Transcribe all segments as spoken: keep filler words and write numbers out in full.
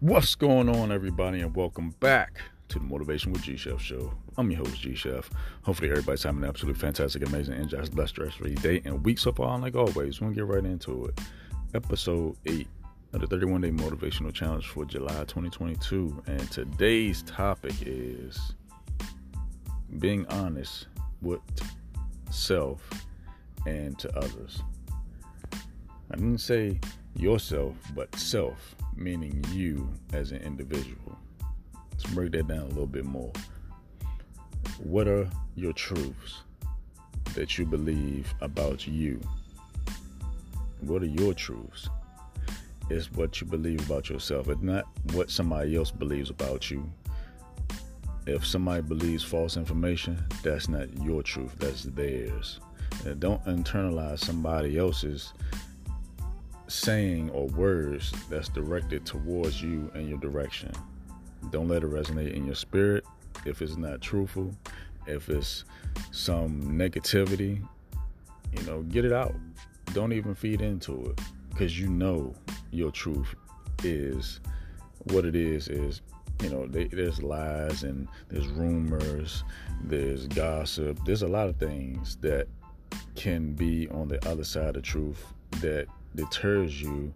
What's going on, everybody, and welcome back to the Motivation with G-Chef show. I'm your host, G-Chef. Hopefully everybody's having an absolutely fantastic, amazing, energized, blessed, stress-free day and week so far. And like always, we're going to get right into it. Episode eight of the thirty-one day Motivational Challenge for July twenty twenty-two. And today's topic is being honest with self and to others. I didn't say yourself, but self, meaning you as an individual. Let's break that down a little bit more. What are your truths that you believe about you? What are your truths? It's what you believe about yourself. It's not what somebody else believes about you. If somebody believes false information, that's not your truth, that's theirs. And don't internalize somebody else's saying or words that's directed towards you and your direction. Don't let it resonate in your spirit. If it's not truthful, if it's some negativity, you know, get it out. Don't even feed into it, because you know your truth is what it is. Is you know, they, there's lies and there's rumors, there's gossip, there's a lot of things that can be on the other side of truth that deters you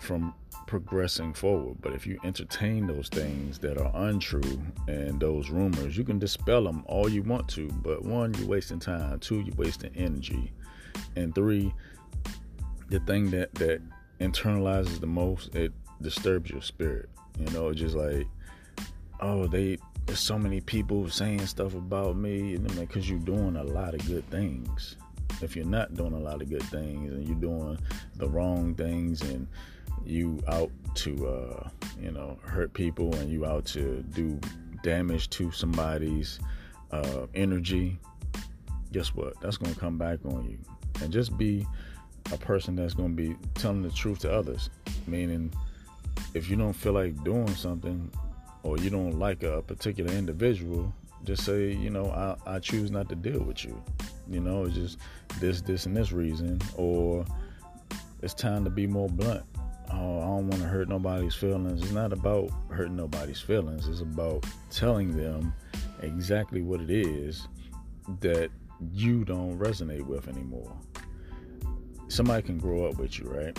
from progressing forward. But if you entertain those things that are untrue and those rumors, you can dispel them all you want to, but one, you're wasting time, two, you're wasting energy, and three, the thing that that internalizes the most, it disturbs your spirit. You know, just like, oh, they there's so many people saying stuff about me, and because you're doing a lot of good things. If you're not doing a lot of good things and you're doing the wrong things and you out to, uh, you know, hurt people and you out to do damage to somebody's uh, energy, guess what? That's going to come back on you. And just be a person that's going to be telling the truth to others. Meaning, if you don't feel like doing something or you don't like a particular individual, just say, you know, I, I choose not to deal with you. You know, it's just this, this, and this reason. Or it's time to be more blunt. Oh, I don't want to hurt nobody's feelings. It's not about hurting nobody's feelings. It's about telling them exactly what it is that you don't resonate with anymore. Somebody can grow up with you, right?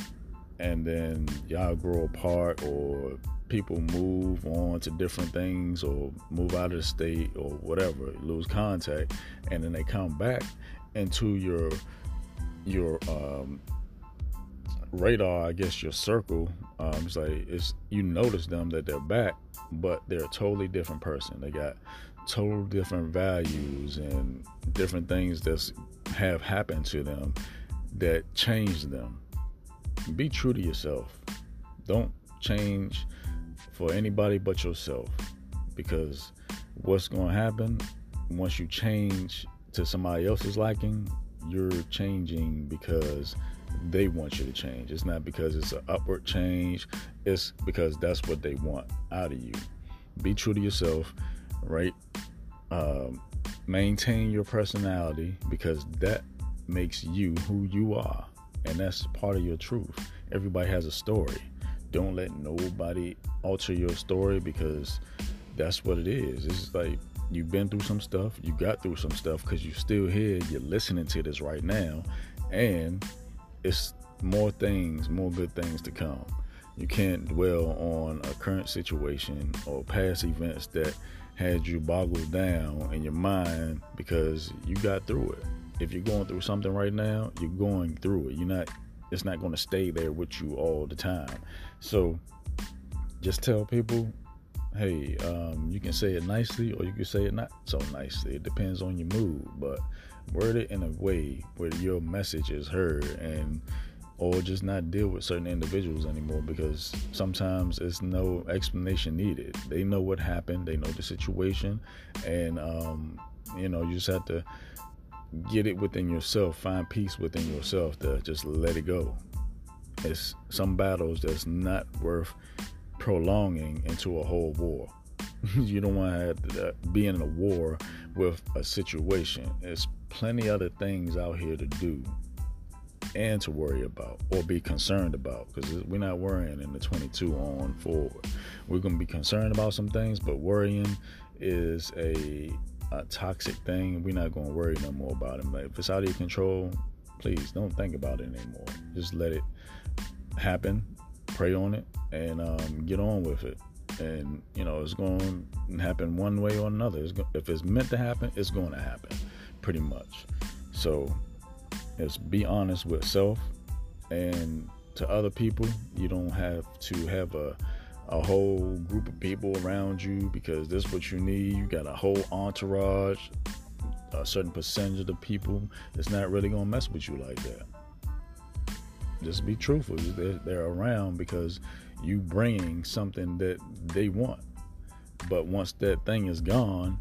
And then y'all grow apart, or people move on to different things or move out of the state or whatever, lose contact, and then they come back into your your um, radar, I guess, your circle. Um, it's like it's you notice them that they're back, but they're a totally different person. They got total different values and different things that have happened to them that changed them. Be true to yourself. Don't change for anybody but yourself, because what's going to happen once you change to somebody else's liking, you're changing because they want you to change. It's not because it's an upward change. It's because that's what they want out of you. Be true to yourself, right? Um, maintain your personality, because that makes you who you are, and that's part of your truth. Everybody has a story. Don't let nobody alter your story, because that's what it is. It's like you've been through some stuff, you got through some stuff, because you're still here, you're listening to this right now, and it's more things, more good things to come. You can't dwell on a current situation or past events that had you boggled down in your mind, because you got through it. If you're going through something right now, you're going through it. You're not It's not going to stay there with you all the time. So just tell people, hey, um, you can say it nicely or you can say it not so nicely. It depends on your mood, but word it in a way where your message is heard, and or just not deal with certain individuals anymore, because sometimes it's no explanation needed. They know what happened. They know the situation. And, um, you know, you just have to get it within yourself, find peace within yourself to just let it go. It's some battles that's not worth prolonging into a whole war. You don't want to have to be in a war with a situation. There's plenty other things out here to do. and to worry about or be concerned about, because we're not worrying in the twenty-two on forward. We're going to be concerned about some things, but worrying is a, a toxic thing. We're not going to worry no more about it. But if it's out of your control, please don't think about it anymore. Just let it happen, pray on it, and um, get on with it. And, you know, it's going to happen one way or another. It's go- if it's meant to happen, it's going to happen, pretty much. So just be honest with self and to other people. You don't have to have a, a whole group of people around you, because this is what you need. You got a whole entourage. A certain percentage of the people, it's not really going to mess with you like that. Just be truthful. They're, they're around because you bringing something that they want. But once that thing is gone,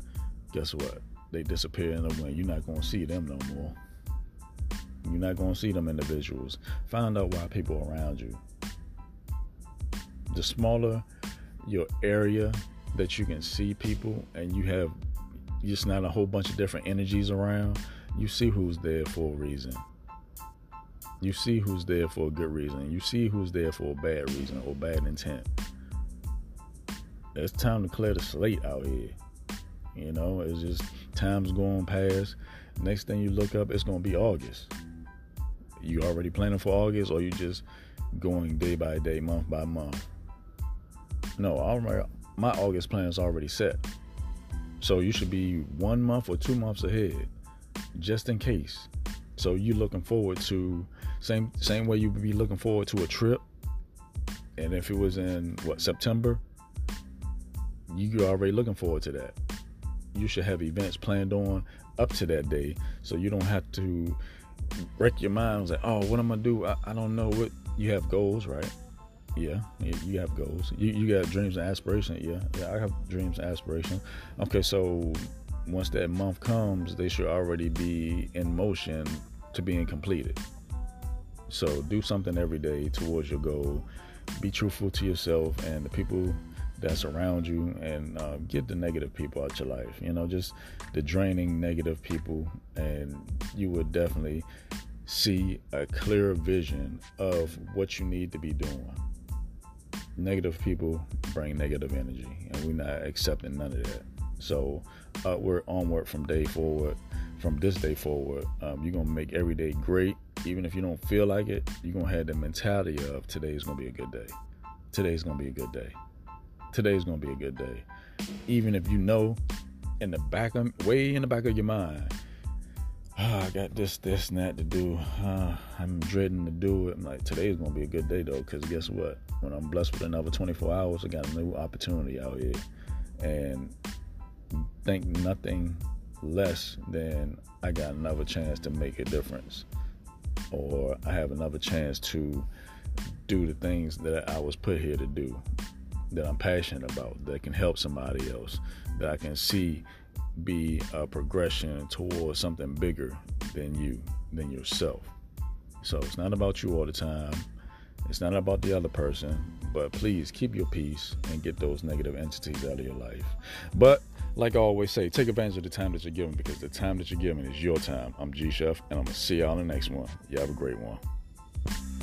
guess what? They disappear in the wind. You're not going to see them no more. You're not going to see them individuals. Find out why people around you. The smaller your area that you can see people and you have just not a whole bunch of different energies around, you see who's there for a reason. You see who's there for a good reason. You see who's there for a bad reason or bad intent. It's time to clear the slate out here. You know, it's just time's going past. Next thing you look up, it's going to be August. You already planning for August, or you just going day by day, month by month? No, already, my August plan is already set. So you should be one month or two months ahead, just in case. So you're looking forward to, same same way you would be looking forward to a trip. And if it was in, what, September, you're already looking forward to that. You should have events planned on up to that day, so you don't have to wreck your mind. It's like, oh, what am I going to do? I, I don't know. What, you have goals, right? Yeah, you have goals. You, you got dreams and aspirations. Yeah, yeah, I have dreams and aspirations. Okay, so once that month comes, they should already be in motion to being completed. So do something every day towards your goal. Be truthful to yourself and the people that's around you, and uh, get the negative people out your life. You know, just the draining negative people, and you would definitely see a clearer vision of what you need to be doing. Negative people bring negative energy, and we're not accepting none of that. So upward, onward, from day forward, from this day forward, um, you're going to make every day great. Even if you don't feel like it, you're going to have the mentality of today's going to be a good day. Today's going to be a good day. Today's going to be a good day. Even if you know in the back of, way in the back of your mind, oh, I got this, this, and that to do. Uh, I'm dreading to do it. I'm like, today's going to be a good day, though, because guess what? When I'm blessed with another twenty-four hours, I got a new opportunity out here. And think nothing less than I got another chance to make a difference, or I have another chance to do the things that I was put here to do, that I'm passionate about, that can help somebody else, that I can see be a progression towards something bigger than you, than yourself. So it's not about you all the time. It's not about the other person, but please keep your peace and get those negative entities out of your life. But like I always say, take advantage of the time that you're given, because the time that you're given is your time. I'm G Chef, and I'm going to see y'all in the next one. Y'all have a great one.